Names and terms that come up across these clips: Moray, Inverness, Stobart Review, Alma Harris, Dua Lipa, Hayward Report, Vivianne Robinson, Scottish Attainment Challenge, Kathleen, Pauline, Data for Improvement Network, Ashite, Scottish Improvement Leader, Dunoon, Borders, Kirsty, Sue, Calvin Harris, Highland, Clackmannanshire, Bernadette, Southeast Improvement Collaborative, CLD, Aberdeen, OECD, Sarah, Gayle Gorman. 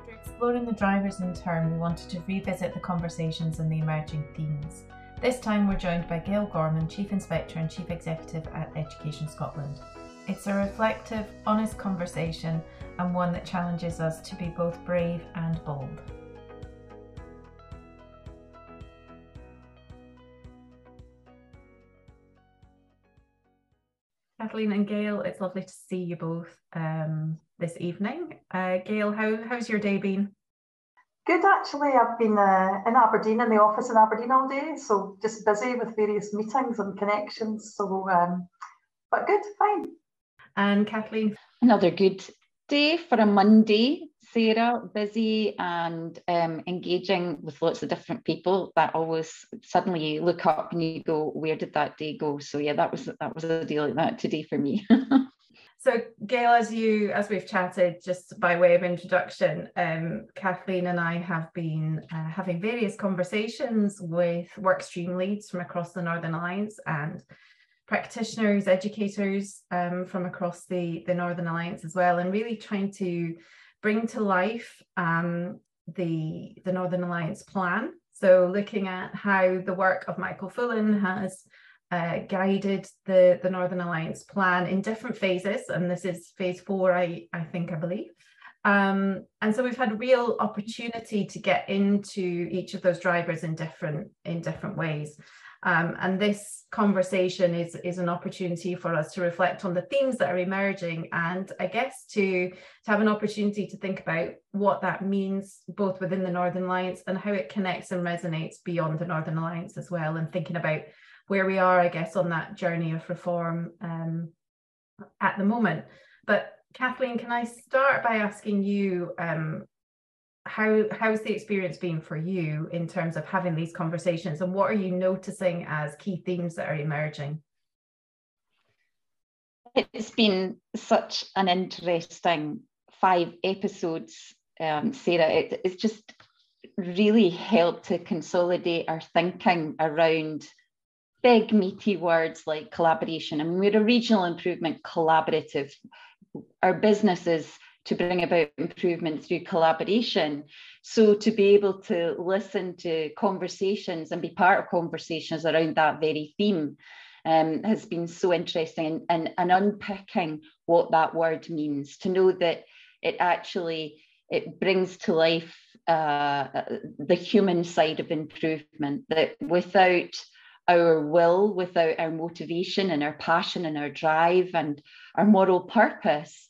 After exploring the drivers in turn, we wanted to revisit the conversations and the emerging themes. This time we're joined by Gayle Gorman, Chief Inspector and Chief Executive at Education Scotland. It's a reflective, honest conversation and one that challenges us to be both brave and bold. Kathleen and Gayle, it's lovely to see you both this evening. Gayle, how's your day been? Good, actually. I've been in Aberdeen, in the office in Aberdeen all day, so just busy with various meetings and connections, so but good, fine. And Kathleen? Another good day for a Monday, Sarah. Busy and engaging with lots of different people. That always, suddenly you look up and you go, where did that day go? So yeah, that was a day like that today for me. So Gayle, as we've chatted, just by way of introduction, Kathleen and I have been having various conversations with workstream leads from across the Northern Alliance and practitioners, educators from across the Northern Alliance as well, and really trying to bring to life the Northern Alliance plan. So looking at how the work of Michael Fullan has guided the Northern Alliance plan in different phases, and this is phase four, I believe. And so we've had a real opportunity to get into each of those drivers in different ways. And this conversation is an opportunity for us to reflect on the themes that are emerging, and I guess to have an opportunity to think about what that means both within the Northern Alliance and how it connects and resonates beyond the Northern Alliance as well, and thinking about where we are, I guess, on that journey of reform at the moment. But Kathleen, can I start by asking you how's the experience been for you in terms of having these conversations, and what are you noticing as key themes that are emerging? It's been such an interesting 5 episodes, Sarah. It's just really helped to consolidate our thinking around big meaty words like collaboration. I mean, we're a regional improvement collaborative. Our business is to bring about improvement through collaboration. So to be able to listen to conversations and be part of conversations around that very theme has been so interesting, and unpicking what that word means, to know that it brings to life the human side of improvement, that without our will, without our motivation and our passion and our drive and our moral purpose,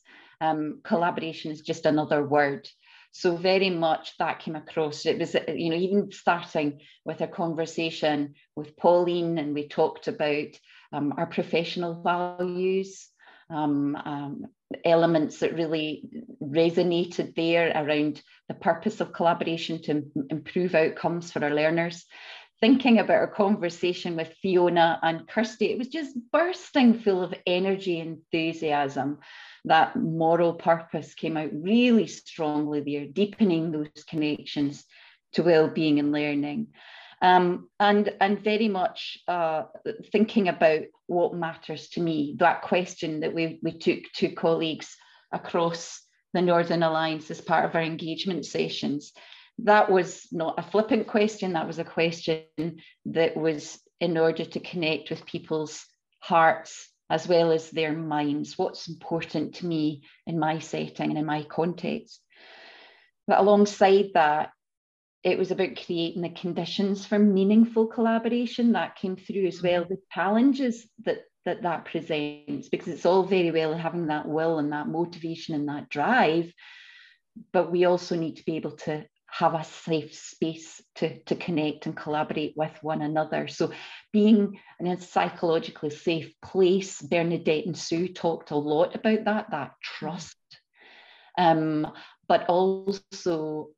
collaboration is just another word. So very much that came across. It was, you know, even starting with a conversation with Pauline, and we talked about our professional values, elements that really resonated there around the purpose of collaboration to improve outcomes for our learners. Thinking about our conversation with Fiona and Kirsty, it was just bursting full of energy and enthusiasm. That moral purpose came out really strongly there, deepening those connections to well-being and learning. And very much thinking about what matters to me, that question that we took to colleagues across the Northern Alliance as part of our engagement sessions. That was not a flippant question, that was a question that was in order to connect with people's hearts as well as their minds. What's important to me in my setting and in my context? But alongside that, it was about creating the conditions for meaningful collaboration. That came through as well, the challenges that presents, because it's all very well having that will and that motivation and that drive, but we also need to be able to have a safe space to connect and collaborate with one another. So being in a psychologically safe place, Bernadette and Sue talked a lot about that trust, but also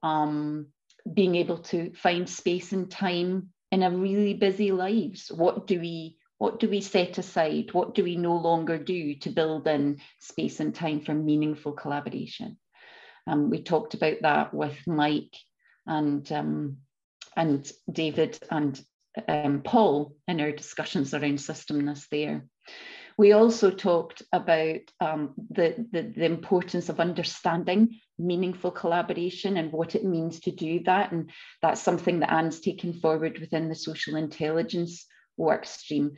being able to find space and time in our really busy lives. What do we set aside? What do we no longer do to build in space and time for meaningful collaboration? We talked about that with Mike and David and Paul in our discussions around systemness there. We also talked about the importance of understanding meaningful collaboration and what it means to do that. And that's something that Anne's taken forward within the social intelligence work stream,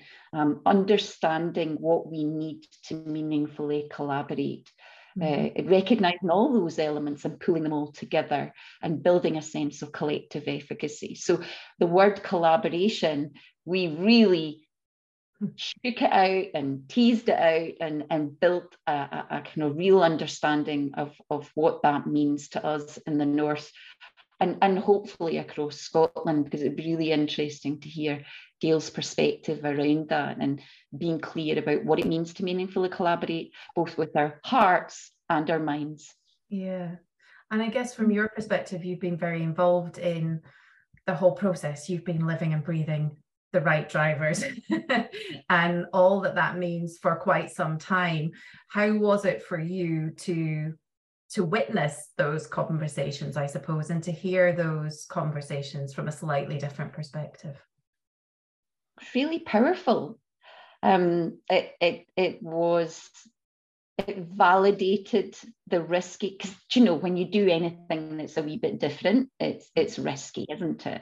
understanding what we need to meaningfully collaborate, recognising all those elements and pulling them all together and building a sense of collective efficacy. So the word collaboration, we really shook it out and teased it out and built a kind of real understanding of what that means to us in the North and hopefully across Scotland, because it'd be really interesting to hear Gayle's perspective around that and being clear about what it means to meaningfully collaborate, both with our hearts and our minds. Yeah, and I guess from your perspective, you've been very involved in the whole process. You've been living and breathing the right drivers and all that that means for quite some time. How was it for you to witness those conversations, I suppose, and to hear those conversations from a slightly different perspective? Really powerful. It validated the risky, because you know, when you do anything that's a wee bit different, it's risky, isn't it?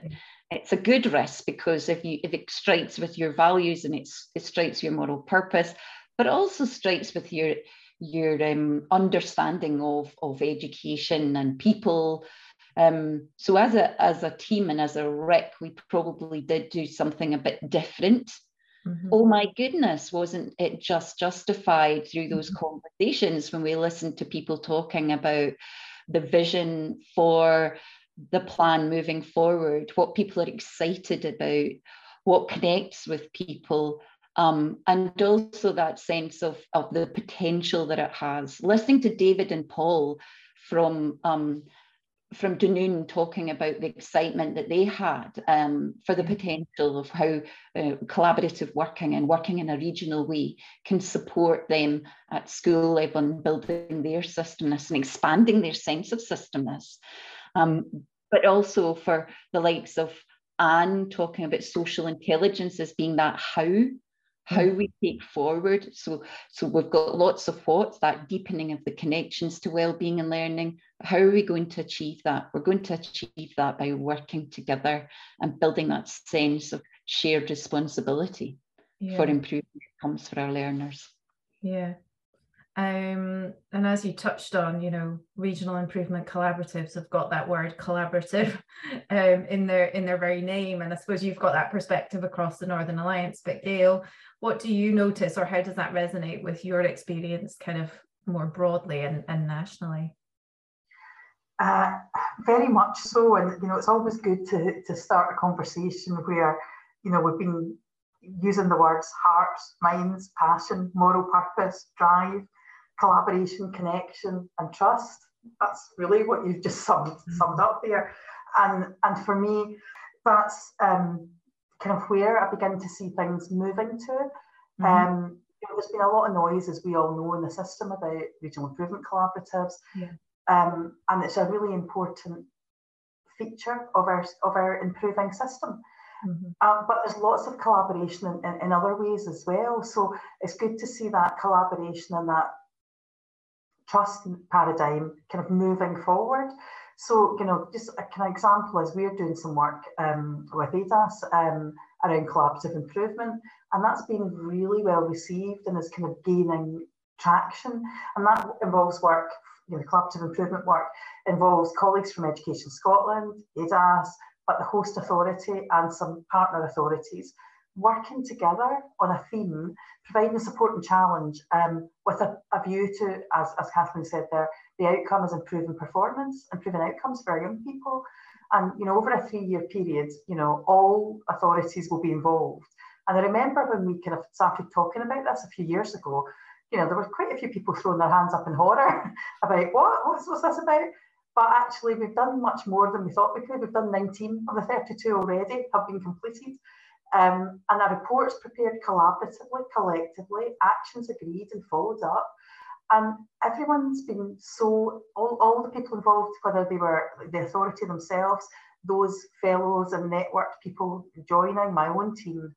It's a good risk, because if it strikes with your values and it strikes your moral purpose, but also strikes with your understanding of education and people. So as a team and as a RIC, we probably did do something a bit different. Mm-hmm. Oh my goodness, wasn't it just justified through those conversations when we listened to people talking about the vision for the plan moving forward, what people are excited about, what connects with people, and also that sense of the potential that it has. Listening to David and Paul from Dunoon talking about the excitement that they had for the potential of how collaborative working and working in a regional way can support them at school level in building their systemness and expanding their sense of systemness. But also for the likes of Anne talking about social intelligence as being that how we take forward. So we've got lots of what's that deepening of the connections to well-being and learning. How are we going to achieve that? We're going to achieve that by working together and building that sense of shared responsibility for improving outcomes for our learners. Yeah. And as you touched on, you know, regional improvement collaboratives have got that word collaborative in their very name. And I suppose you've got that perspective across the Northern Alliance. But Gayle, what do you notice, or how does that resonate with your experience kind of more broadly and nationally? Very much so. And, you know, it's always good to start a conversation where, you know, we've been using the words hearts, minds, passion, moral purpose, drive, collaboration, connection, and trust. That's really what you've just summed up there. And for me, that's kind of where I begin to see things moving to. You know, there's been a lot of noise, as we all know, in the system about regional improvement collaboratives. Yeah. And it's a really important feature of our improving system. But there's lots of collaboration in other ways as well. So it's good to see that collaboration and that trust paradigm kind of moving forward. So, you know, just a kind of example is we're doing some work with ADAS around collaborative improvement, and that's been really well received and is kind of gaining traction. And that involves work, you know, collaborative improvement work involves colleagues from Education Scotland, ADAS, but the host authority and some partner authorities working together on a theme, providing support and challenge with a view to, as Kathleen said there, the outcome is improving performance, improving outcomes for our young people. And, you know, over a 3-year period, you know, all authorities will be involved. And I remember when we kind of started talking about this a few years ago, you know, there were quite a few people throwing their hands up in horror about what's this about? But actually, we've done much more than we thought we could. We've done 19 of the 32 already have been completed. And our reports prepared collaboratively, collectively, actions agreed and followed up. And everyone's been so, all the people involved, whether they were the authority themselves, those fellows and network people joining my own team,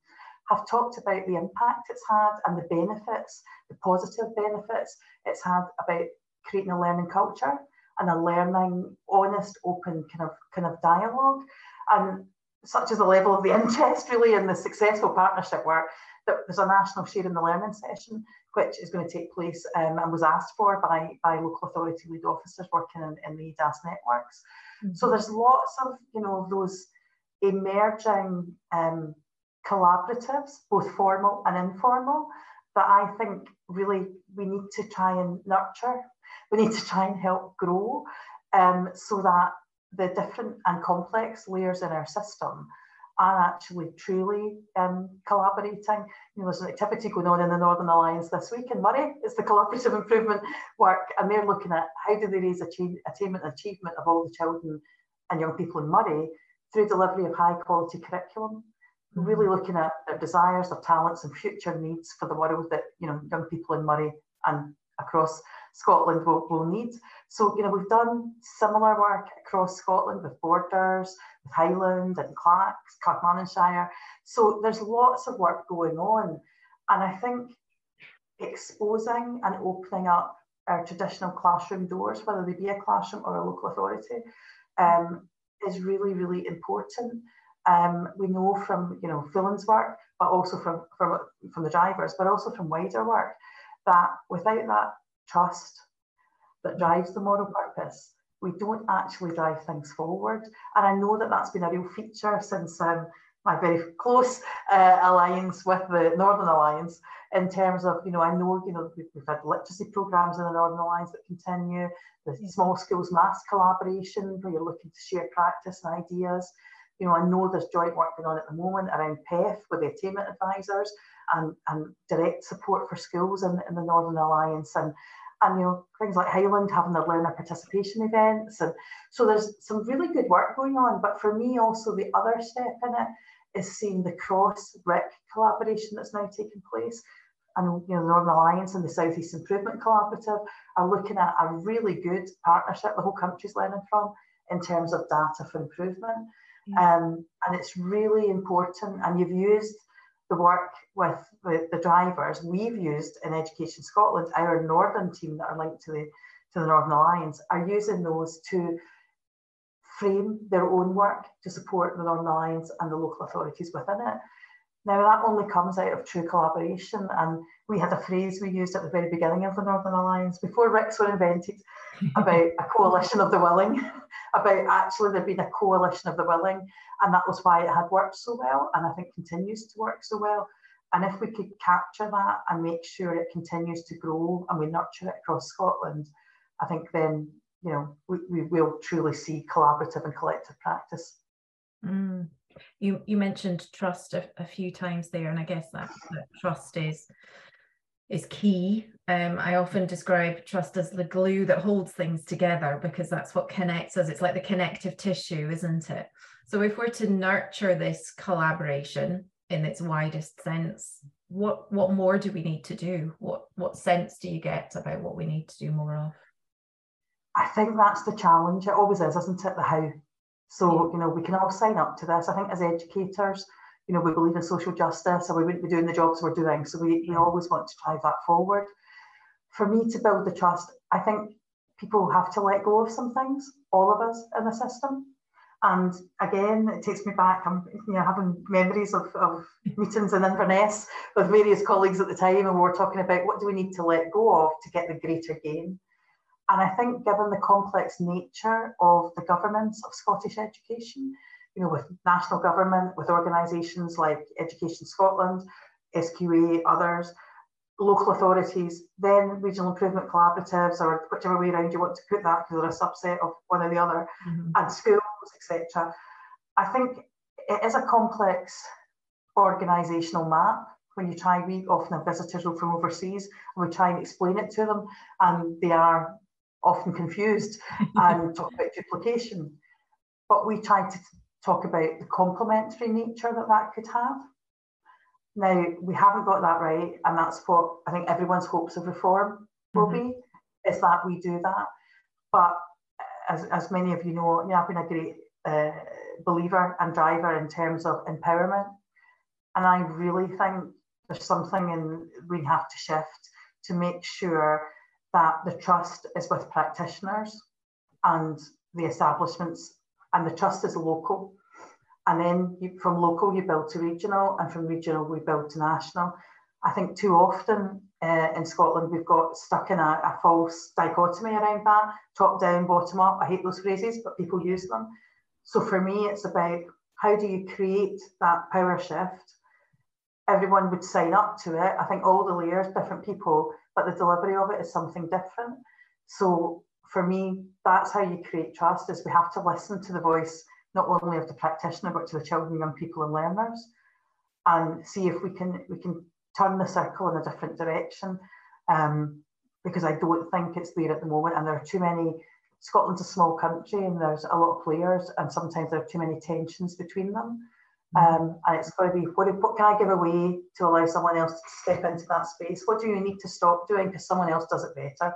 have talked about the impact it's had and the benefits, the positive benefits it's had about creating a learning culture, and a learning, honest, open kind of dialogue. And such is the level of the interest really in the successful partnership work that there's a national share in the learning session, which is going to take place and was asked for by local authority lead officers working in the ADAS networks. Mm-hmm. So there's lots of, you know, those emerging collaboratives, both formal and informal, that I think really we need to try and nurture. We need to try and help grow so that the different and complex layers in our system are actually truly collaborating. You know, there's an activity going on in the Northern Alliance this week in Moray. It's the collaborative improvement work, and they're looking at how do they raise attainment and achievement of all the children and young people in Moray through delivery of high quality curriculum. Mm-hmm. Really looking at their desires, their talents and future needs for the world that, you know, young people in Moray and across Scotland will need. So, you know, we've done similar work across Scotland with Borders, with Highland and Clackmannanshire. So there's lots of work going on. And I think exposing and opening up our traditional classroom doors, whether they be a classroom or a local authority, is really, really important. We know from, you know, Fullan's work, but also from the drivers, but also from wider work, that without that trust that drives the moral purpose, we don't actually drive things forward. And I know that that's been a real feature since my very close alliance with the Northern Alliance, in terms of, you know, I know, you know, we've had literacy programmes in the Northern Alliance that continue, the small schools maths collaboration where you're looking to share practice and ideas. You know, I know there's joint work going on at the moment around PEF with the attainment advisors and direct support for schools in the Northern Alliance, and you know, things like Highland having their learner participation events. And so there's some really good work going on, but for me also the other step in it is seeing the cross-RIC collaboration that's now taking place. And you know, the Northern Alliance and the Southeast Improvement Collaborative are looking at a really good partnership the whole country's learning from in terms of data for improvement. And it's really important, and you've used the work with the drivers. We've used in Education Scotland, our Northern team that are linked to the Northern Alliance are using those to frame their own work to support the Northern Alliance and the local authorities within it. Now that only comes out of true collaboration, and we had a phrase we used at the very beginning of the Northern Alliance before RICs were invented about a coalition of the willing, about actually there being a coalition of the willing, and that was why it had worked so well and I think continues to work so well. And if we could capture that and make sure it continues to grow and we nurture it across Scotland, I think then, you know, we will truly see collaborative and collective practice. Mm. You mentioned trust a few times there, and I guess that trust is key. I often describe trust as the glue that holds things together, because that's what connects us. It's like the connective tissue, isn't it? So if we're to nurture this collaboration in its widest sense, what more do we need to do? What sense do you get about what we need to do more of? I think that's the challenge. It always is, isn't it? The how. So, you know, we can all sign up to this. I think as educators, you know, we believe in social justice or we wouldn't be doing the jobs we're doing. So we always want to drive that forward. For me to build the trust, I think people have to let go of some things, all of us in the system. And again, it takes me back, I'm, you know, having memories of meetings in Inverness with various colleagues at the time, and we were talking about what do we need to let go of to get the greater gain. And I think given the complex nature of the governance of Scottish education, you know, with national government, with organisations like Education Scotland, SQA, others, local authorities, then regional improvement collaboratives, or whichever way around you want to put that, because they're a subset of one or the other, mm-hmm. and schools, etc. I think it is a complex organisational map. When you try, we often have visitors from overseas and we try and explain it to them, and they are often confused and talk about duplication. But we try to talk about the complementary nature that could have. Now, we haven't got that right, and that's what I think everyone's hopes of reform will mm-hmm. be, is that we do that. But as many of you know, I've been a great believer and driver in terms of empowerment. And I really think there's something we have to shift to make sure that the trust is with practitioners and the establishments, and the trust is local. And then you, from local, you build to regional, and from regional, we build to national. I think too often in Scotland, we've got stuck in a false dichotomy around that, top down, bottom up. I hate those phrases, but people use them. So for me, it's about how do you create that power shift? Everyone would sign up to it. I think all the layers, different people, but the delivery of it is something different. So for me, that's how you create trust, is we have to listen to the voice, not only of the practitioner, but to the children, young people and learners, and see if we can turn the circle in a different direction, because I don't think it's there at the moment, and there are too many. Scotland's a small country and there's a lot of players, and sometimes there are too many tensions between them. And it's going to be, what can I give away to allow someone else to step into that space? What do you need to stop doing because someone else does it better?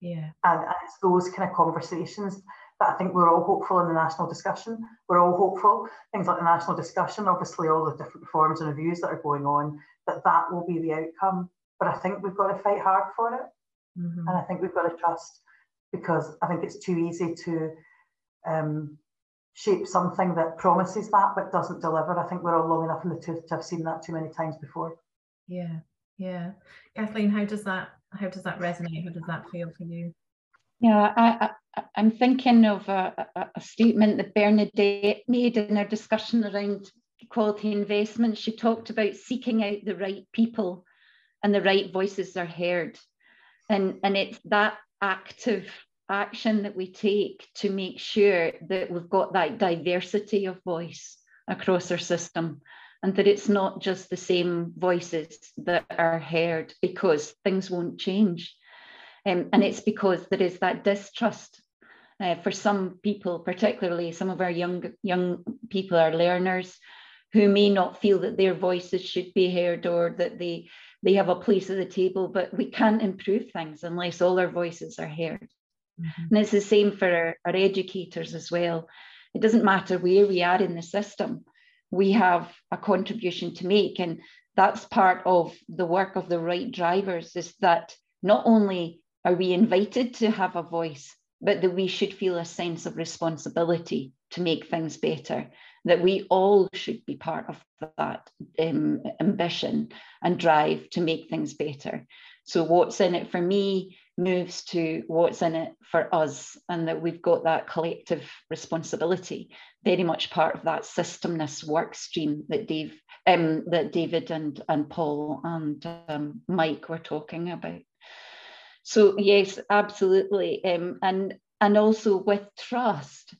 Yeah. And it's those kind of conversations that I think we're all hopeful in the National Discussion. We're all hopeful. Things like the National Discussion, obviously all the different forums and reviews that are going on, that will be the outcome. But I think we've got to fight hard for it. Mm-hmm. And I think we've got to trust, because I think it's too easy to... shape something that promises that but doesn't deliver. I think we're all long enough in the tooth to have seen that too many times before. Yeah. Kathleen, how does that resonate? How does that feel for you? Yeah, I'm thinking of a statement that Bernadette made in our discussion around quality investment. She talked about seeking out the right people and the right voices are heard. And it's that active action that we take to make sure that we've got that diversity of voice across our system, and that it's not just the same voices that are heard, because things won't change. And it's because there is that distrust for some people, particularly some of our young people, our learners, who may not feel that their voices should be heard, or that they have a place at the table. But we can't improve things unless all our voices are heard. And it's the same for our educators as well. It doesn't matter where we are in the system, we have a contribution to make. And that's part of the work of the right drivers, is that not only are we invited to have a voice, but that we should feel a sense of responsibility to make things better, that we all should be part of that ambition and drive to make things better. So what's in it for me moves to what's in it for us, and that we've got that collective responsibility, very much part of that systemness work stream that David and Paul and Mike were talking about. So yes, absolutely, and also with trust,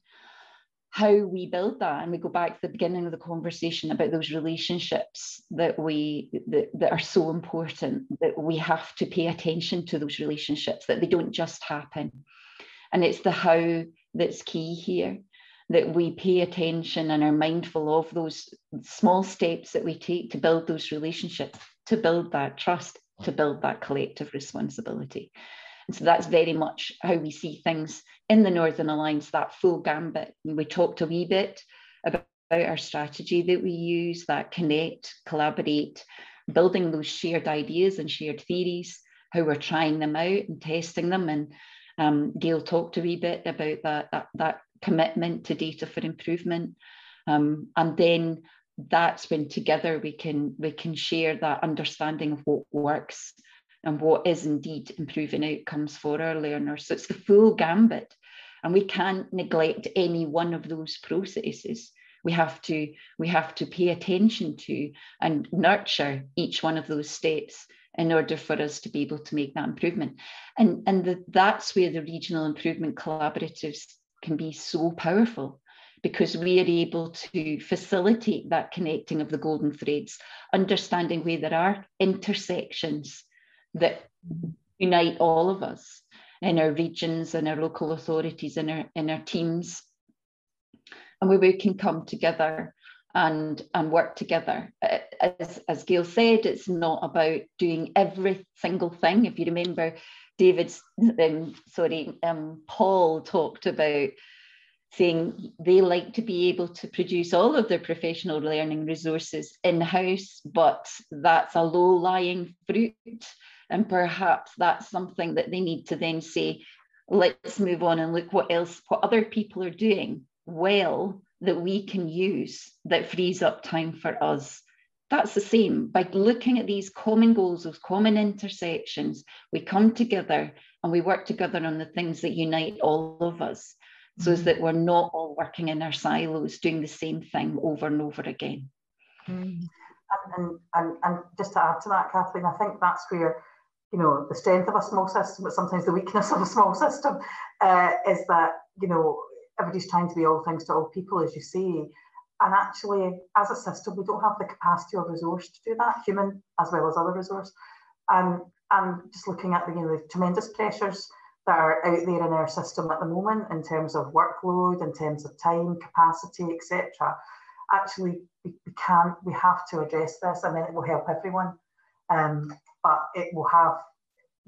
how we build that, and we go back to the beginning of the conversation about those relationships that are so important, that we have to pay attention to those relationships, that they don't just happen. And it's the how that's key here, that we pay attention and are mindful of those small steps that we take to build those relationships, to build that trust, to build that collective responsibility. And so that's very much how we see things in the Northern Alliance, that full gambit. And we talked a wee bit about our strategy that we use, that connect, collaborate, building those shared ideas and shared theories, how we're trying them out and testing them. And Gayle talked a wee bit about that commitment to data for improvement. And then that's when together we can share that understanding of what works and what is indeed improving outcomes for our learners. So it's the full gambit, and we can't neglect any one of those processes. We have to pay attention to and nurture each one of those steps in order for us to be able to make that improvement. And that's where the regional improvement collaboratives can be so powerful, because we are able to facilitate that connecting of the golden threads, understanding where there are intersections that unite all of us in our regions and our local authorities and in our teams, and where we can come together and work together. As Gayle said, it's not about doing every single thing. If you remember, Paul talked about saying they like to be able to produce all of their professional learning resources in-house, but that's a low-lying fruit. And perhaps that's something that they need to then say, let's move on and look what else, what other people are doing well that we can use that frees up time for us. That's the same. By looking at these common goals, those common intersections, we come together and we work together on the things that unite all of us, so as that we're not all working in our silos, doing the same thing over and over again. And just to add to that, Kathleen, I think that's where, you know, the strength of a small system, but sometimes the weakness of a small system is that, you know, everybody's trying to be all things to all people, as you say. And actually, as a system, we don't have the capacity or resource to do that, human as well as other resource. And just looking at the, you know, the tremendous pressures that are out there in our system at the moment in terms of workload, in terms of time, capacity, etc. Actually, we have to address this, and then it will help everyone. But it will have,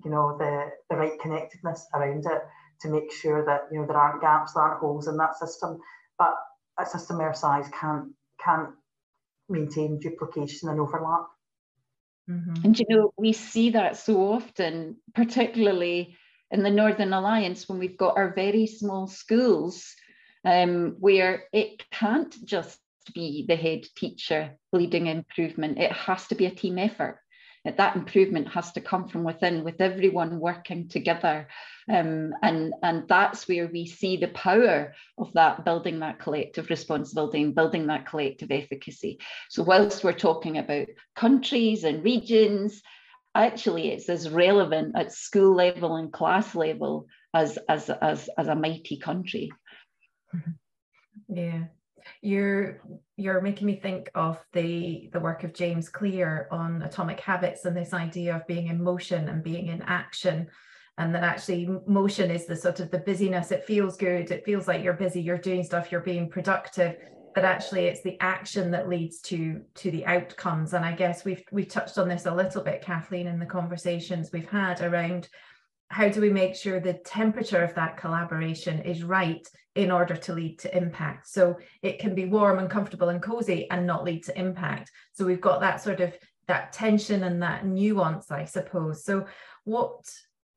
you know, the right connectedness around it to make sure that, you know, there aren't gaps, there aren't holes in that system. But a system our size can't maintain duplication and overlap. And you know, we see that so often, particularly in the Northern Alliance, when we've got our very small schools, where it can't just be the head teacher leading improvement. It has to be a team effort. That improvement has to come from within, with everyone working together. And that's where we see the power of that, building that collective responsibility and building that collective efficacy. So whilst we're talking about countries and regions, actually it's as relevant at school level and class level as a mighty country. Yeah. You're making me think of the work of James Clear on atomic habits, and this idea of being in motion and being in action, and that actually motion is the sort of the busyness. It feels good, it feels like you're busy, you're doing stuff, you're being productive, but actually it's the action that leads to the outcomes. And I guess we've touched on this a little bit, Kathleen, in the conversations we've had around how do we make sure the temperature of that collaboration is right in order to lead to impact. So it can be warm and comfortable and cozy and not lead to impact. So we've got that sort of that tension and that nuance, I suppose. So what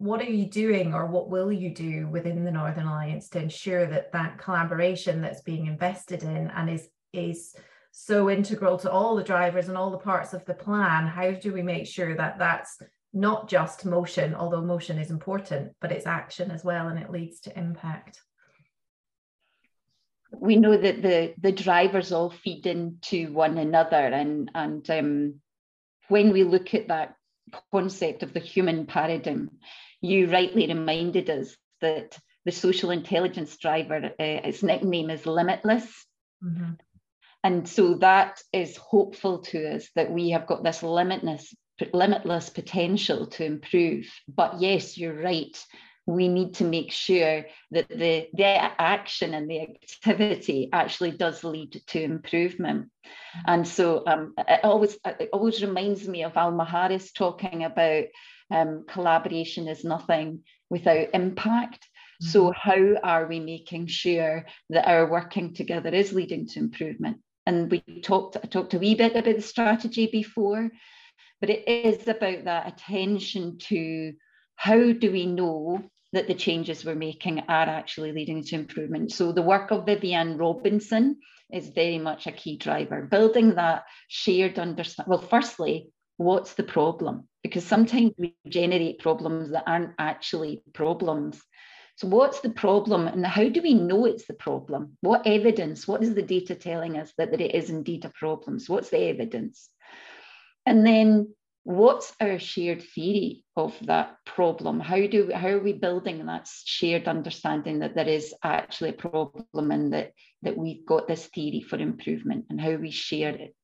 are you doing, or what will you do within the Northern Alliance to ensure that that collaboration that's being invested in and is so integral to all the drivers and all the parts of the plan, how do we make sure that that's not just motion, although motion is important, but it's action as well, and it leads to impact? We know that the drivers all feed into one another, and when we look at that concept of the human paradigm, you rightly reminded us that the social intelligence driver, its nickname is limitless. And so that is hopeful to us, that we have got this limitless potential to improve. But yes, you're right, we need to make sure that the action and the activity actually does lead to improvement. And so it always reminds me of Alma Harris talking about collaboration is nothing without impact. So how are we making sure that our working together is leading to improvement? And I talked a wee bit about the strategy before, but it is about that attention to how do we know that the changes we're making are actually leading to improvement. So the work of Vivianne Robinson is very much a key driver, building that shared understanding. Well, firstly, what's the problem? Because sometimes we generate problems that aren't actually problems. So what's the problem, and how do we know it's the problem? What evidence, what is the data telling us that it is indeed a problem? So what's the evidence? And then what's our shared theory of that problem? How are we building that shared understanding that there is actually a problem, and that we've got this theory for improvement, and how we share it?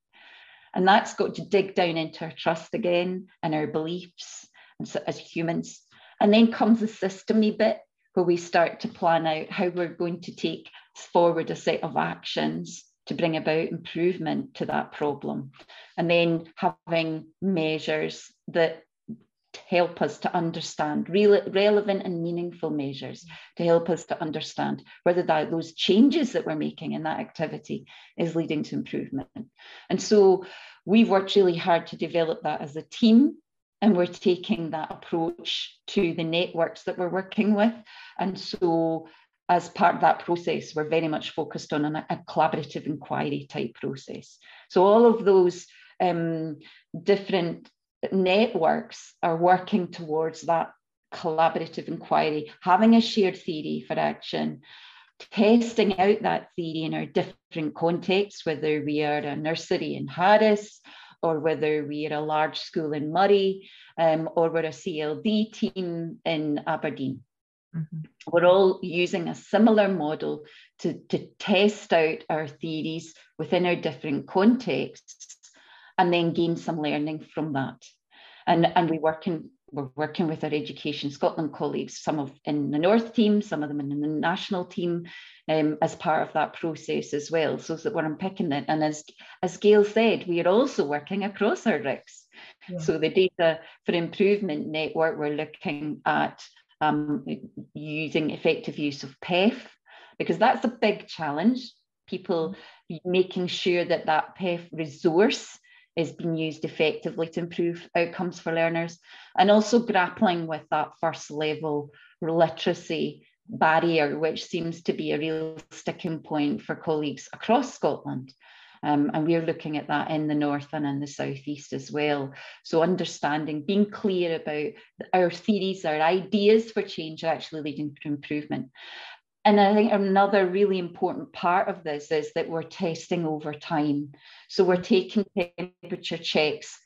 And that's got to dig down into our trust again, and our beliefs, and so, as humans. And then comes the systemy bit, where we start to plan out how we're going to take forward a set of actions to bring about improvement to that problem. And then having measures that help us to understand, relevant and meaningful measures to help us to understand whether that those changes that we're making in that activity is leading to improvement. And so we worked really hard to develop that as a team, And we're taking that approach to the networks that we're working with. And so as part of that process, we're very much focused on a collaborative inquiry type process. So all of those different networks are working towards that collaborative inquiry, having a shared theory for action, testing out that theory in our different contexts, whether we are a nursery in Harris, or whether we're a large school in Moray, or we're a CLD team in Aberdeen. Mm-hmm. We're all using a similar model to test out our theories within our different contexts and then gain some learning from that. And we're working with our Education Scotland colleagues, some of in the North team, some of them in the national team, as part of that process as well, so that we're unpicking that. And as Gayle said, we are also working across our RICs. Yeah. So the Data for Improvement Network, we're looking at using effective use of PEF, because that's a big challenge, people making sure that that PEF resource is being used effectively to improve outcomes for learners, and also grappling with that first level literacy barrier, which seems to be a real sticking point for colleagues across Scotland. And we're looking at that in the North and in the Southeast as well. So understanding, being clear about our theories, our ideas for change are actually leading to improvement. And I think another really important part of this is that we're testing over time. So we're taking temperature checks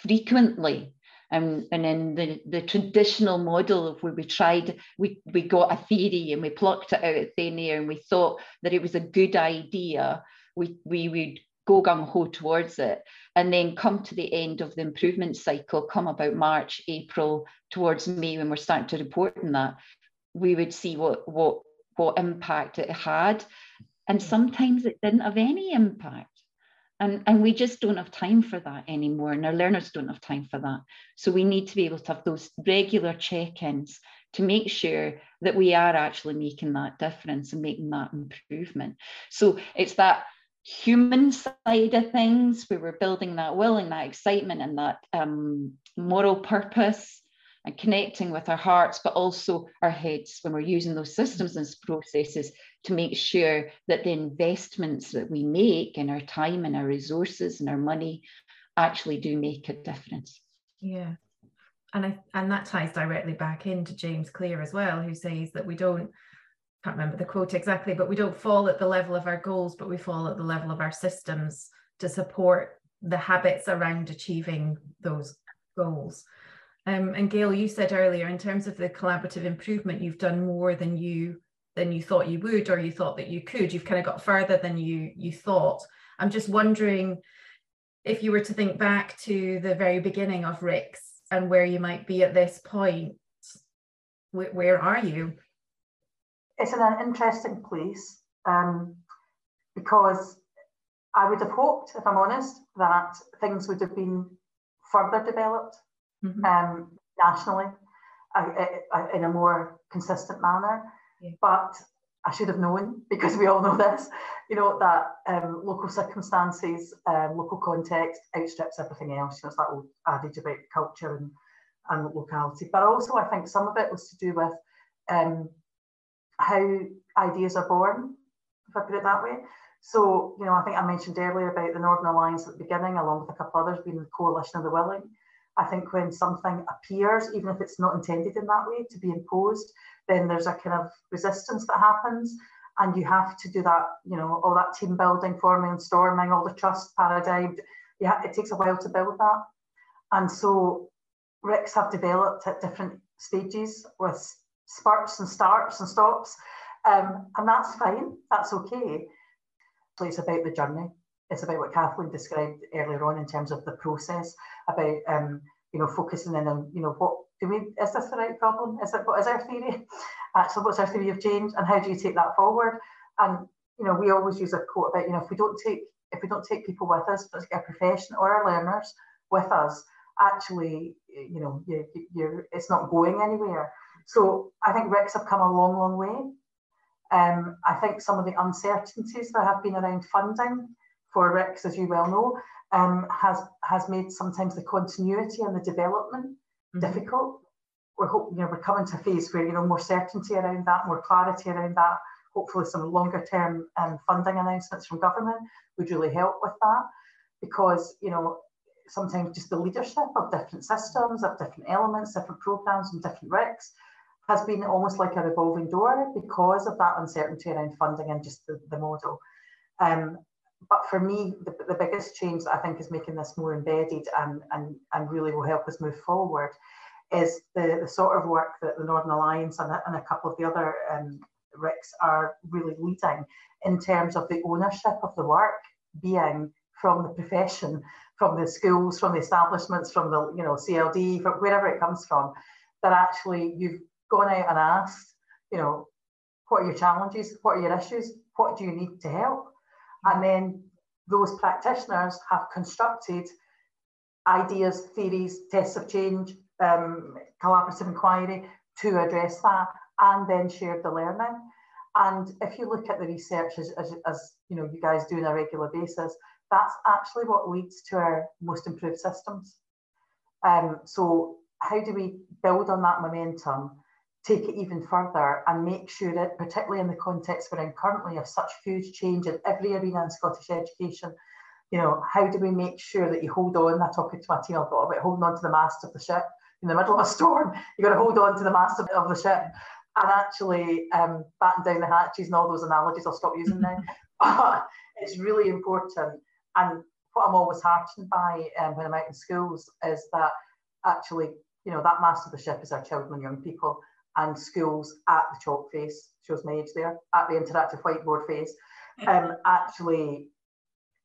frequently. And in the traditional model of where we tried, we got a theory and we plucked it out of thin air and we thought that it was a good idea, we would go gung-ho towards it and then come to the end of the improvement cycle, come about March, April, towards May, when we're starting to report on that, we would see what impact it had. And sometimes it didn't have any impact. And we just don't have time for that anymore. And our learners don't have time for that. So we need to be able to have those regular check-ins to make sure that we are actually making that difference and making that improvement. So it's that human side of things where we're building that will and that excitement and that moral purpose, and connecting with our hearts, but also our heads when we're using those systems and processes to make sure that the investments that we make in our time and our resources and our money actually do make a difference. Yeah, and that ties directly back into James Clear as well, who says that we don't, I can't remember the quote exactly, but we don't fall at the level of our goals, but we fall at the level of our systems to support the habits around achieving those goals. And Gayle, you said earlier, in terms of the collaborative improvement, you've done more than you thought you would, or you thought that you could. You've kind of got further than you thought. I'm just wondering if you were to think back to the very beginning of RICs and where you might be at this point, where are you? It's in an interesting place, because I would have hoped, if I'm honest, that things would have been further developed. Mm-hmm. Nationally, in a more consistent manner, yeah. But I should have known, because we all know this, you know, that local circumstances, local context outstrips everything else. You know, it's that old adage about culture and locality. But also, I think some of it was to do with how ideas are born, if I put it that way. So, you know, I think I mentioned earlier about the Northern Alliance at the beginning, along with a couple others, being the coalition of the willing. I think when something appears, even if it's not intended in that way, to be imposed, then there's a kind of resistance that happens, and you have to do that, you know, all that team building, forming and storming, all the trust paradigm. Yeah, it takes a while to build that. And so RICs have developed at different stages with spurts and starts and stops, and that's fine, that's okay. So it's about the journey. It's about what Kathleen described earlier on in terms of the process, about you know, focusing in on, you know, what do we, is this the right problem? Is it, what is our theory? So what's our theory of change, and how do you take that forward? And you know, we always use a quote about, you know, if we don't take people with us, but our profession or our learners with us, actually, you know, you're it's not going anywhere. So I think RICs have come a long, long way. I think some of the uncertainties that have been around funding for RICs, as you well know, has made sometimes the continuity and the development difficult. We're hoping, we're coming to a phase where, more certainty around that, more clarity around that, hopefully some longer term funding announcements from government would really help with that, because, sometimes just the leadership of different systems, of different elements, different programmes and different RICs has been almost like a revolving door because of that uncertainty around funding and just the model. But for me, the biggest change that I think is making this more embedded and really will help us move forward is the sort of work that the Northern Alliance and a couple of the other RICs are really leading in terms of the ownership of the work being from the profession, from the schools, from the establishments, from the CLD, from wherever it comes from, that actually you've gone out and asked, what are your challenges, what are your issues, what do you need to help? And then those practitioners have constructed ideas, theories, tests of change, collaborative inquiry to address that, and then shared the learning. And if you look at the research as you guys do on a regular basis, that's actually what leads to our most improved systems. So how do we build on that momentum, take it even further and make sure that, particularly in the context we're in currently of such huge change in every arena in Scottish education, how do we make sure that you hold on? I talked to my team a lot about holding on to the mast of the ship in the middle of a storm. You've got to hold on to the mast of the ship and actually batten down the hatches, and all those analogies I'll stop using now. But it's really important. And what I'm always heartened by when I'm out in schools is that actually, that mast of the ship is our children and young people, and schools at the chalk phase, shows my age there, at the interactive whiteboard phase, actually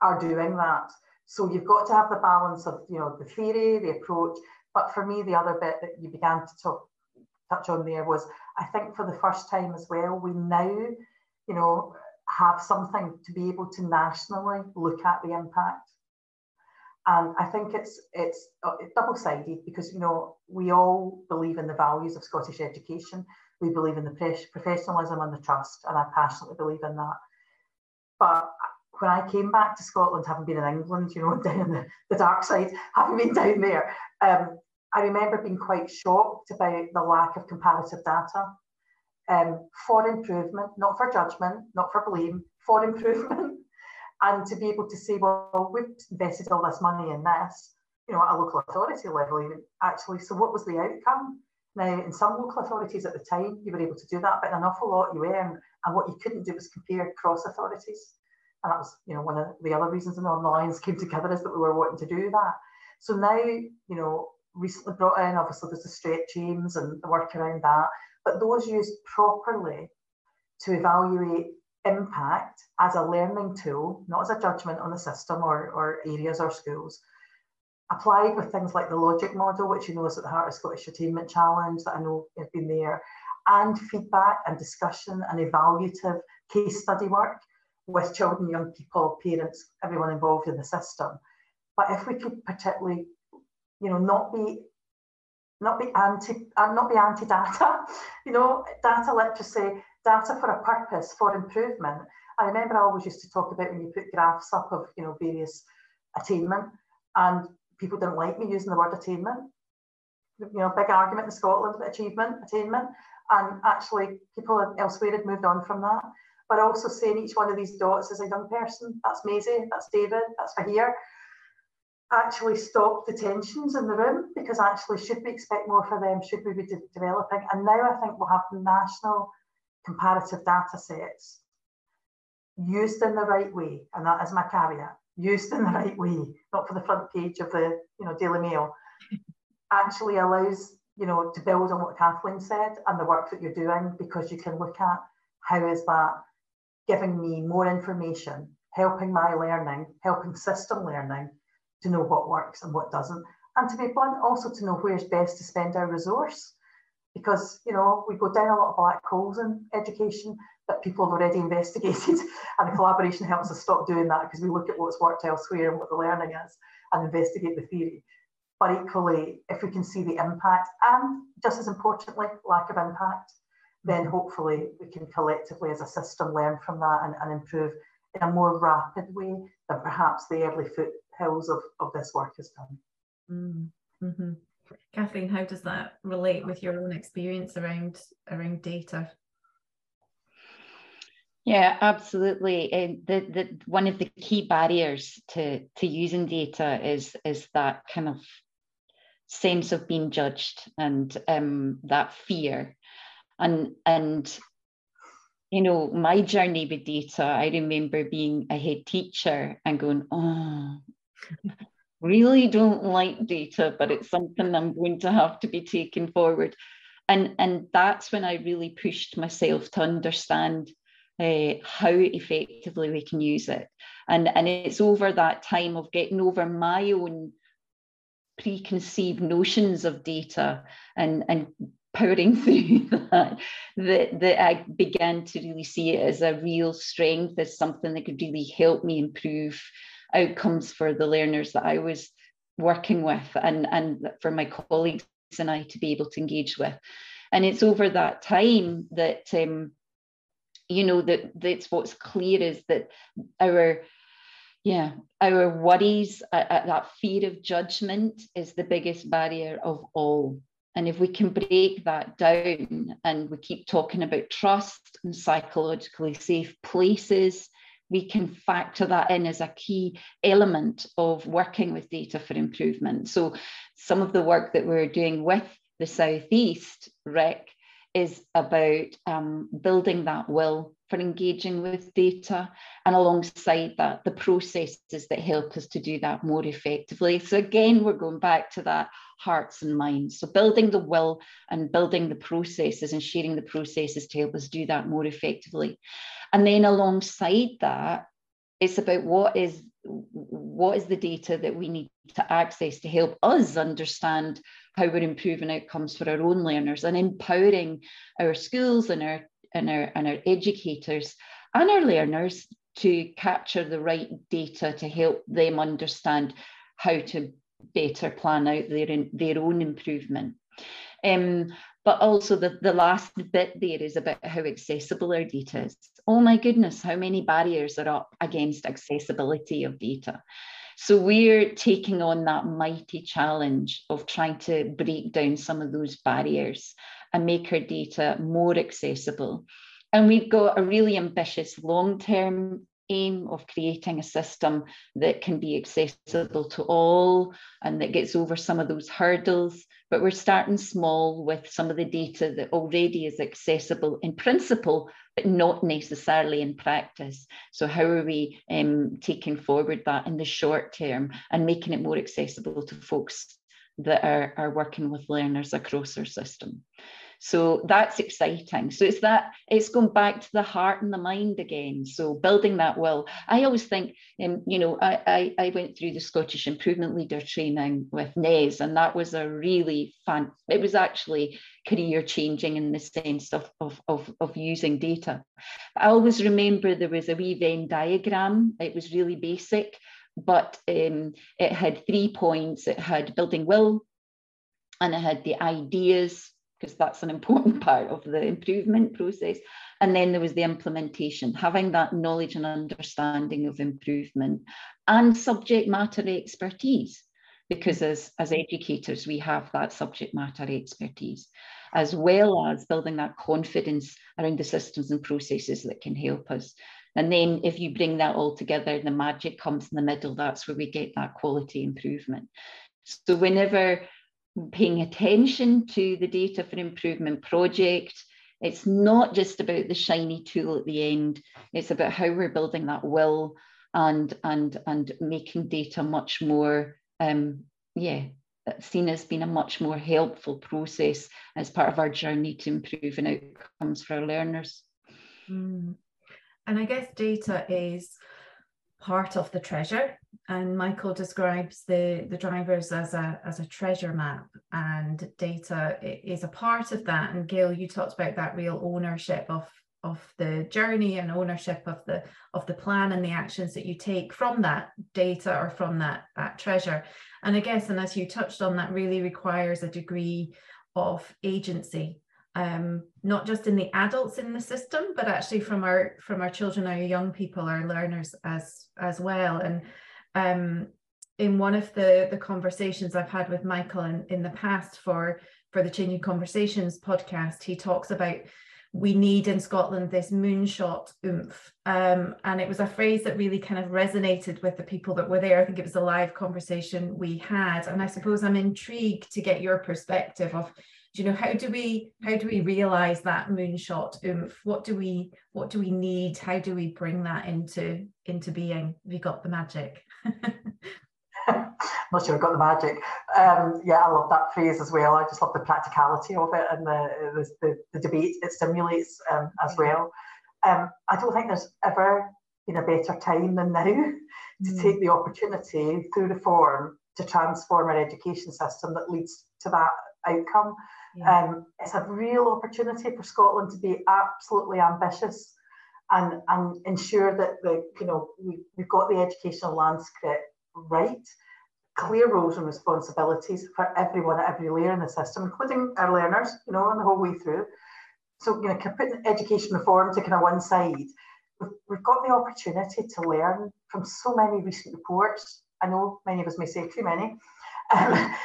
are doing that. So you've got to have the balance of, the theory, the approach. But for me, the other bit that you began to touch on there was, I think for the first time as well, we now, have something to be able to nationally look at the impact. And I think it's double-sided, because we all believe in the values of Scottish education. We believe in the professionalism and the trust, and I passionately believe in that. But when I came back to Scotland, having been in England, down in the dark side, having been down there, I remember being quite shocked about the lack of comparative data for improvement, not for judgment, not for blame, for improvement. And to be able to say, well, we've invested all this money in this, at a local authority level even, actually. So what was the outcome? Now, in some local authorities at the time, you were able to do that, but an awful lot you weren't. And what you couldn't do was compare cross authorities. And that was, one of the other reasons the Northern Alliance came together, is that we were wanting to do that. So now, recently brought in, obviously, there's the Strait James and the work around that, but those used properly to evaluate impact as a learning tool, not as a judgment on the system or areas or schools, applied with things like the logic model, which is at the heart of Scottish Attainment Challenge, that I know has been there, and feedback and discussion and evaluative case study work with children, young people, parents, everyone involved in the system. But if we could particularly, not be anti-data, data literacy, data for a purpose, for improvement. I remember I always used to talk about when you put graphs up of various attainment, and people didn't like me using the word attainment. Big argument in Scotland about achievement, attainment, and actually people elsewhere had moved on from that. But also saying each one of these dots is a young person, that's Maisie, that's David, that's Fahir, actually stopped the tensions in the room, because actually should we expect more for them, should we be developing? And now I think we'll have national comparative data sets used in the right way, and that is my caveat, used in the right way, not for the front page of the Daily Mail, actually allows to build on what Kathleen said and the work that you're doing, because you can look at how is that giving me more information, helping my learning, helping system learning to know what works and what doesn't, and to be blunt, also to know where's best to spend our resource. Because, we go down a lot of black holes in education that people have already investigated, and the collaboration helps us stop doing that, because we look at what's worked elsewhere and what the learning is and investigate the theory. But equally, if we can see the impact and, just as importantly, lack of impact, then hopefully we can collectively as a system learn from that and improve in a more rapid way than perhaps the early foothills of this work has done. Mm-hmm. Kathleen, how does that relate with your own experience around data? Yeah, absolutely. And the one of the key barriers to using data is that kind of sense of being judged and that fear. And you know, my journey with data, I remember being a head teacher and going, oh, really don't like data, but it's something I'm going to have to be taking forward. And that's when I really pushed myself to understand how effectively we can use it. And it's over that time of getting over my own preconceived notions of data and powering through that I began to really see it as a real strength, as something that could really help me improve outcomes for the learners that I was working with and for my colleagues and I to be able to engage with. And it's over that time that you know, that's what's clear is that our worries, that fear of judgment is the biggest barrier of all. And if we can break that down, and we keep talking about trust and psychologically safe places, we can factor that in as a key element of working with data for improvement. So some of the work that we're doing with the Southeast RIC is about building that will for engaging with data, and alongside that, the processes that help us to do that more effectively. So again, we're going back to that hearts and minds. So building the will and building the processes and sharing the processes to help us do that more effectively. And then alongside that, it's about what is the data that we need to access to help us understand how we're improving outcomes for our own learners and empowering our schools and our educators and our learners to capture the right data to help them understand how to better plan out their own improvement. But also the last bit there is about how accessible our data is. Oh my goodness, how many barriers are up against accessibility of data. So we're taking on that mighty challenge of trying to break down some of those barriers and make our data more accessible. And we've got a really ambitious long-term aim of creating a system that can be accessible to all and that gets over some of those hurdles. But we're starting small with some of the data that already is accessible in principle, but not necessarily in practice. So how are we taking forward that in the short term and making it more accessible to folks that are working with learners across our system? So that's exciting. So it's going back to the heart and the mind again. So building that will. I always think, you know, I went through the Scottish Improvement Leader training with NES, and that was a really fun, it was actually career changing in the sense of using data. I always remember there was a wee Venn diagram. It was really basic, but it had 3 points. It had building will, and it had the ideas, because that's an important part of the improvement process. And then there was the implementation, having that knowledge and understanding of improvement and subject matter expertise, because as educators, we have that subject matter expertise, as well as building that confidence around the systems and processes that can help us. And then if you bring that all together, the magic comes in the middle. That's where we get that quality improvement. So whenever paying attention to the Data for Improvement project, it's not just about the shiny tool at the end, it's about how we're building that will and making data much more, seen as being a much more helpful process as part of our journey to improving outcomes for our learners. Mm. And I guess data is part of the treasure, and Michael describes the drivers as a treasure map, and data is a part of that. And Gayle, you talked about that real ownership of the journey and ownership of the plan and the actions that you take from that data or from that treasure. And I guess, and as you touched on, that really requires a degree of agency, not just in the adults in the system, but actually from our children, our young people, our learners as well. And in one of the conversations I've had with Michael in the past for the Changing Conversations podcast, he talks about we need in Scotland this moonshot oomph. And it was a phrase that really kind of resonated with the people that were there. I think it was a live conversation we had. And I suppose I'm intrigued to get your perspective of, you know, how do we realise that moonshot oomph? What do we need? How do we bring that into being? Have you got the magic? Not sure I've got the magic. Yeah, I love that phrase as well. I just love the practicality of it and the debate it stimulates as well. I don't think there's ever been a better time than now to take the opportunity through reform to transform our education system that leads to that outcome. Yeah. It's a real opportunity for Scotland to be absolutely ambitious and ensure that we've got the educational landscape right, clear roles and responsibilities for everyone at every layer in the system, including our learners, and the whole way through. So, putting education reform to one side, we've got the opportunity to learn from so many recent reports. I know many of us may say too many, but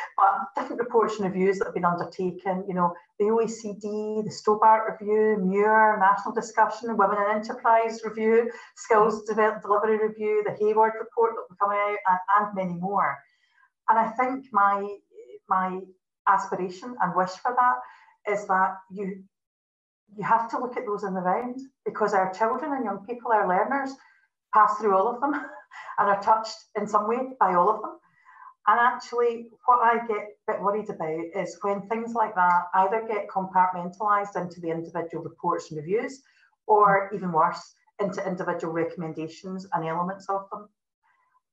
different reports and reviews that have been undertaken, the OECD, the Stobart Review, Muir, National Discussion, Women in Enterprise Review, Skills Delivery Review, the Hayward Report that will be coming out, and many more. And I think my aspiration and wish for that is that you have to look at those in the round, because our children and young people, our learners, pass through all of them and are touched in some way by all of them. And actually, what I get a bit worried about is when things like that either get compartmentalised into the individual reports and reviews, or even worse, into individual recommendations and elements of them.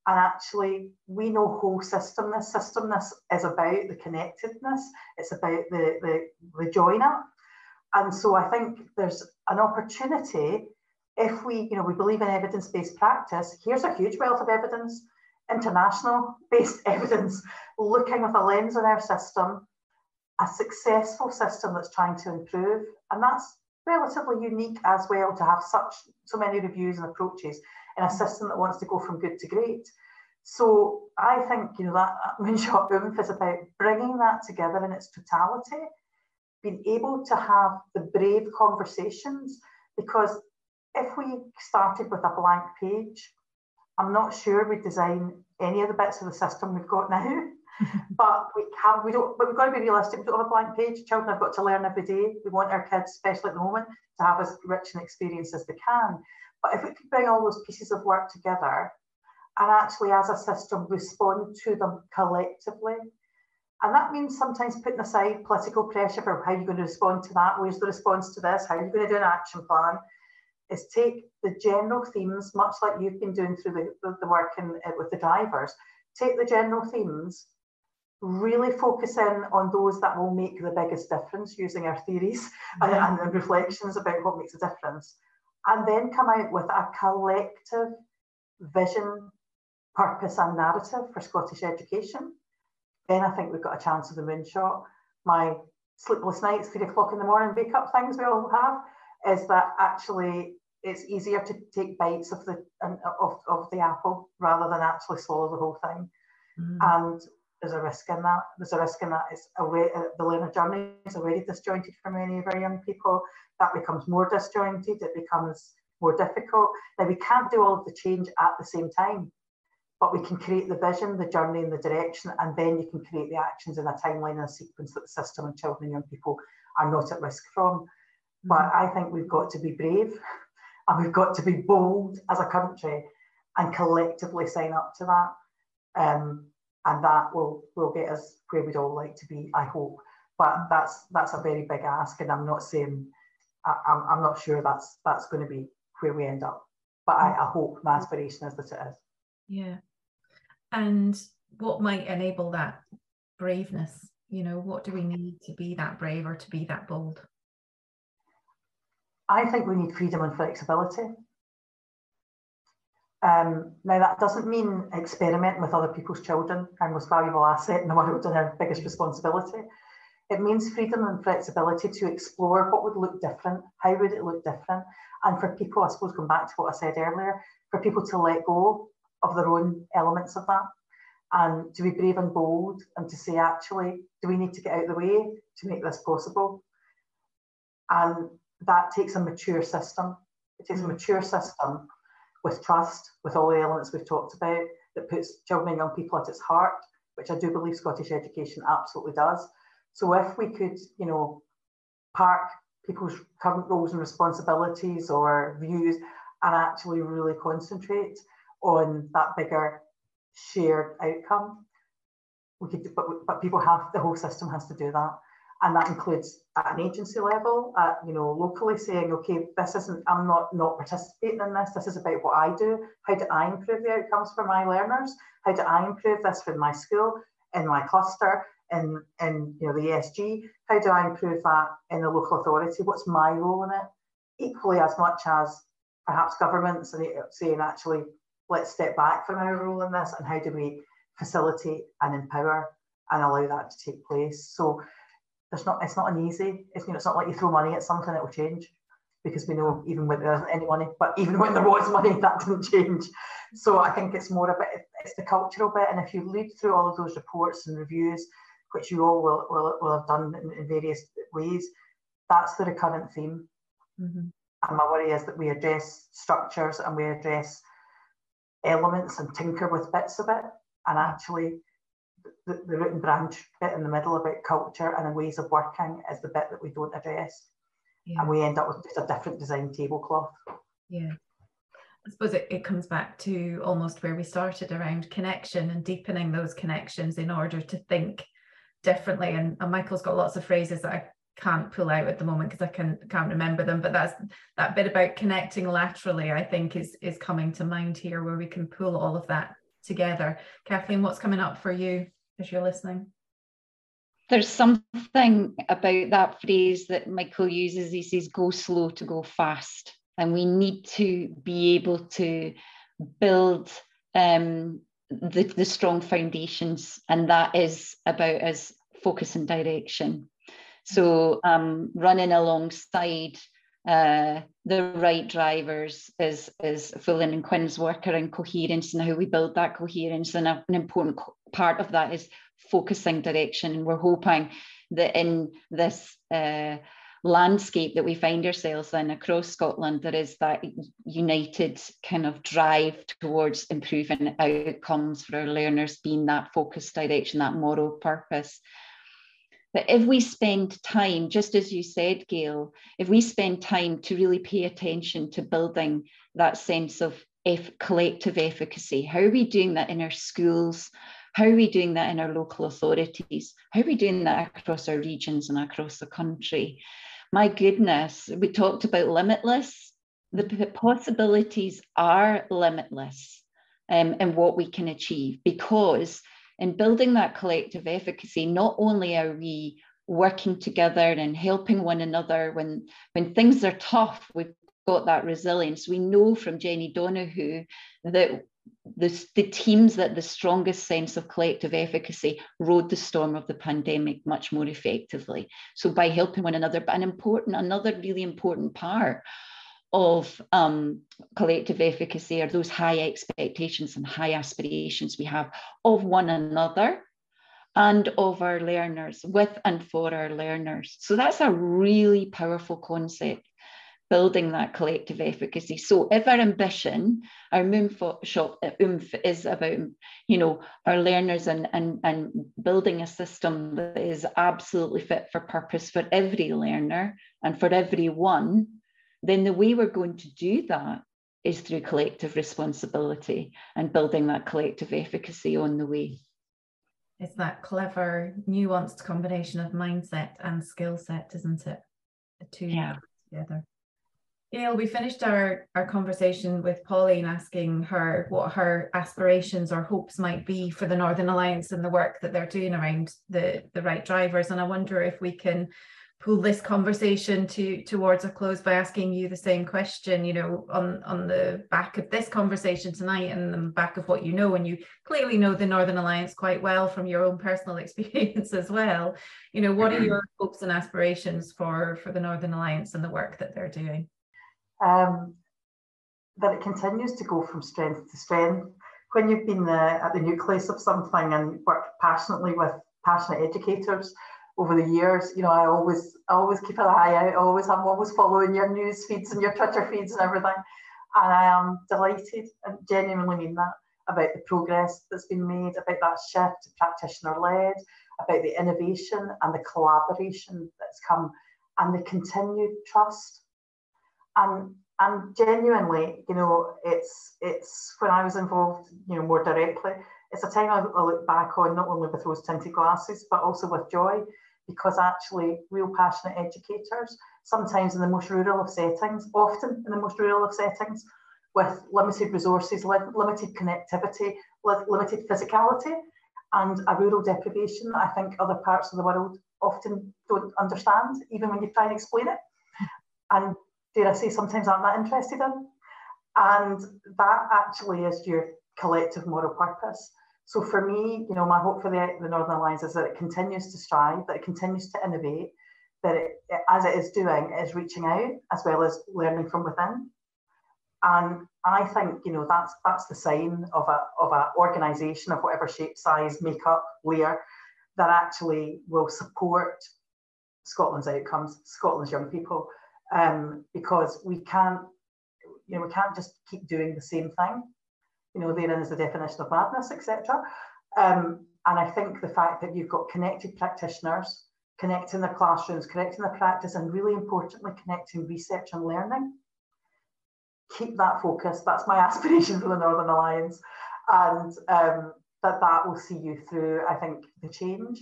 And actually, we know whole systemness is about the connectedness, it's about the join up. And so I think there's an opportunity, if we, we believe in evidence-based practice, here's a huge wealth of evidence, international-based evidence, looking with a lens on our system, a successful system that's trying to improve. And that's relatively unique as well, to have so many reviews and approaches in a system that wants to go from good to great. So I think, that moonshot oomph is about bringing that together in its totality, being able to have the brave conversations, because if we started with a blank page, I'm not sure we design any of the bits of the system we've got now, but we've got to be realistic. We don't have a blank page. Children have got to learn every day. We want our kids, especially at the moment, to have as rich an experience as they can. But if we could bring all those pieces of work together and actually as a system respond to them collectively, and that means sometimes putting aside political pressure for how you're going to respond to that, where's the response to this, how are you going to do an action plan, is take the general themes, much like you've been doing through the work with the drivers, take the general themes, really focus in on those that will make the biggest difference using our theories and reflections about what makes a difference, and then come out with a collective vision, purpose and narrative for Scottish education. Then I think we've got a chance of the moonshot. My sleepless nights, 3 o'clock in the morning, wake up things we all have, is that actually it's easier to take bites of the apple rather than actually swallow the whole thing. And there's a risk in that. There's a risk in that it's the learner journey is already disjointed for many of our young people. That becomes more disjointed. It becomes more difficult. Now, we can't do all of the change at the same time, but we can create the vision, the journey and the direction, and then you can create the actions in a timeline and a sequence that the system and children and young people are not at risk from. But I think we've got to be brave and we've got to be bold as a country and collectively sign up to that. And that will get us where we'd all like to be, I hope. But that's a very big ask, and I'm not saying, I'm not sure that's going to be where we end up. But I hope, my aspiration is that it is. Yeah. And what might enable that braveness? What do we need to be that brave or to be that bold? I think we need freedom and flexibility. Now, that doesn't mean experimenting with other people's children, our most valuable asset in the world and our biggest responsibility. It means freedom and flexibility to explore what would look different, how would it look different, and for people, I suppose, going back to what I said earlier, for people to let go of their own elements of that and to be brave and bold and to say, actually, do we need to get out of the way to make this possible? And that takes a mature system. It takes a mature system with trust, with all the elements we've talked about, that puts children and young people at its heart, which I do believe Scottish education absolutely does. So if we could, you know, park people's current roles and responsibilities or views and actually really concentrate on that bigger shared outcome, we could, but people have, the whole system has to do that. And that includes at an agency level, at, you know, locally saying, okay, this isn't, I'm not participating in this. This is about what I do. How do I improve the outcomes for my learners? How do I improve this for my school, in my cluster, in you know, the ESG? How do I improve that in the local authority? What's my role in it? Equally as much as perhaps governments and saying, actually, let's step back from our role in this and how do we facilitate and empower and allow that to take place? So it's not an easy, it's, you know, it's not like you throw money at something, it will change, because we know even when there isn't any money, but even when there was money, that didn't change. So I think it's more about, it's the cultural bit. And if you lead through all of those reports and reviews, which you all will have done in various ways, that's the recurrent theme. Mm-hmm. And my worry is that we address structures and we address elements and tinker with bits of it, and actually the root and branch bit in the middle about culture and the ways of working is the bit that we don't address. Yeah. And we end up with just a different design tablecloth. Yeah, I suppose it comes back to almost where we started around connection and deepening those connections in order to think differently. And Michael's got lots of phrases that I can't pull out at the moment because I can't remember them, but that's that bit about connecting laterally, I think is coming to mind here, where we can pull all of that together. Kathleen, what's coming up for you as you're listening? There's something about that phrase that Michael uses. He says, go slow to go fast. And we need to be able to build the strong foundations. And that is about us focus and direction. So running alongside the right drivers is Fullan and Quinn's work around coherence and how we build that coherence. And an important part of that is focusing direction. And we're hoping that in this landscape that we find ourselves in across Scotland, there is that united kind of drive towards improving outcomes for our learners, being that focused direction, that moral purpose. But if we spend time, just as you said, Gayle, if we spend time to really pay attention to building that sense of collective efficacy, how are we doing that in our schools? How are we doing that in our local authorities? How are we doing that across our regions and across the country? My goodness, we talked about limitless. The possibilities are limitless in what we can achieve, because in building that collective efficacy, not only are we working together and helping one another when things are tough, we've got that resilience. We know from Jenny Donoghue that the teams that the strongest sense of collective efficacy rode the storm of the pandemic much more effectively. So by helping one another, but another really important part of collective efficacy are those high expectations and high aspirations we have of one another and of our learners, with and for our learners. So that's a really powerful concept, building that collective efficacy. So if our ambition, our oomph is about, you know, our learners and building a system that is absolutely fit for purpose for every learner and for everyone, then the way we're going to do that is through collective responsibility and building that collective efficacy on the way. It's that clever, nuanced combination of mindset and skill set, isn't it? The two together. Gayle, we finished our conversation with Pauline asking her what her aspirations or hopes might be for the Northern Alliance and the work that they're doing around the right drivers. And I wonder if we can pull this conversation towards a close by asking you the same question, you know, on the back of this conversation tonight and the back of what you know, and you clearly know the Northern Alliance quite well from your own personal experience as well. You know, what are your hopes and aspirations for the Northern Alliance and the work that they're doing? That it continues to go from strength to strength, when you've been at the nucleus of something and worked passionately with passionate educators over the years, you know, I always keep an eye out. I'm always following your news feeds and your Twitter feeds and everything. And I am delighted, and genuinely mean that, about the progress that's been made, about that shift to practitioner-led, about the innovation and the collaboration that's come, and the continued trust. And genuinely, you know, it's when I was involved, you know, more directly, it's a time I look back on not only with rose-tinted glasses, but also with joy, because actually real passionate educators, sometimes in the most rural of settings, often in the most rural of settings, with limited resources, limited connectivity, limited physicality, and a rural deprivation that I think other parts of the world often don't understand, even when you try and explain it. And dare I say, sometimes aren't that interested in. And that actually is your collective moral purpose. So for me, you know, my hope for the Northern Alliance is that it continues to strive, that it continues to innovate, that it, as it is doing, it is reaching out as well as learning from within. And I think, you know, that's the sign of an organisation of whatever shape, size, makeup, layer, that actually will support Scotland's outcomes, Scotland's young people, because we can't just keep doing the same thing. You know, therein is the definition of madness, etc. And I think the fact that you've got connected practitioners connecting their classrooms, connecting their practice, and really importantly, connecting research and learning. Keep that focus. That's my aspiration for the Northern Alliance, and that will see you through, I think, the change.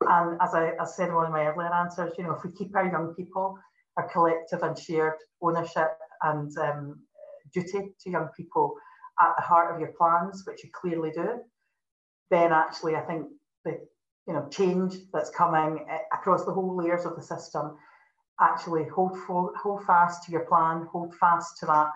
And as I said in one of my earlier answers, you know, if we keep our young people, our collective and shared ownership and duty to young people at the heart of your plans, which you clearly do, then actually I think the, you know, change that's coming across the whole layers of the system, actually hold fast to your plan, hold fast to that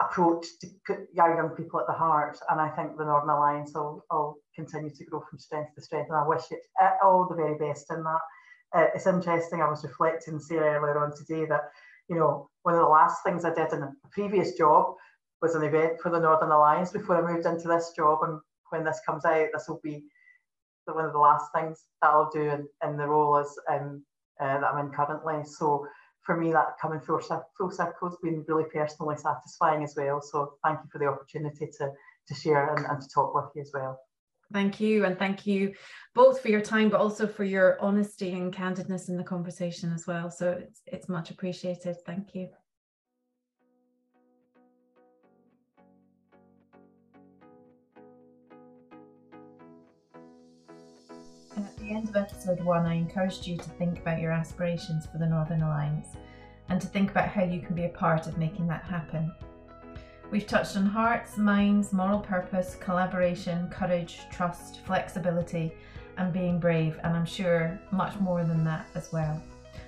approach to put our young people at the heart. And I think the Northern Alliance will continue to grow from strength to strength, and I wish it all the very best in that. It's interesting, I was reflecting, Sarah, earlier on today, that, you know, one of the last things I did in a previous job was an event for the Northern Alliance before I moved into this job, and when this comes out, this will be one of the last things that I'll do in the role as that I'm in currently. So for me, that coming full circle has been really personally satisfying as well. So thank you for the opportunity to share and to talk with you as well. Thank you, and thank you both for your time, but also for your honesty and candidness in the conversation as well. So it's much appreciated. Thank you. At the end of episode 1, I encouraged you to think about your aspirations for the Northern Alliance and to think about how you can be a part of making that happen. We've touched on hearts, minds, moral purpose, collaboration, courage, trust, flexibility, and being brave, and I'm sure much more than that as well.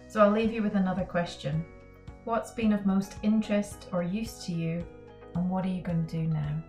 So I'll leave you with another question. What's been of most interest or use to you, and what are you going to do now?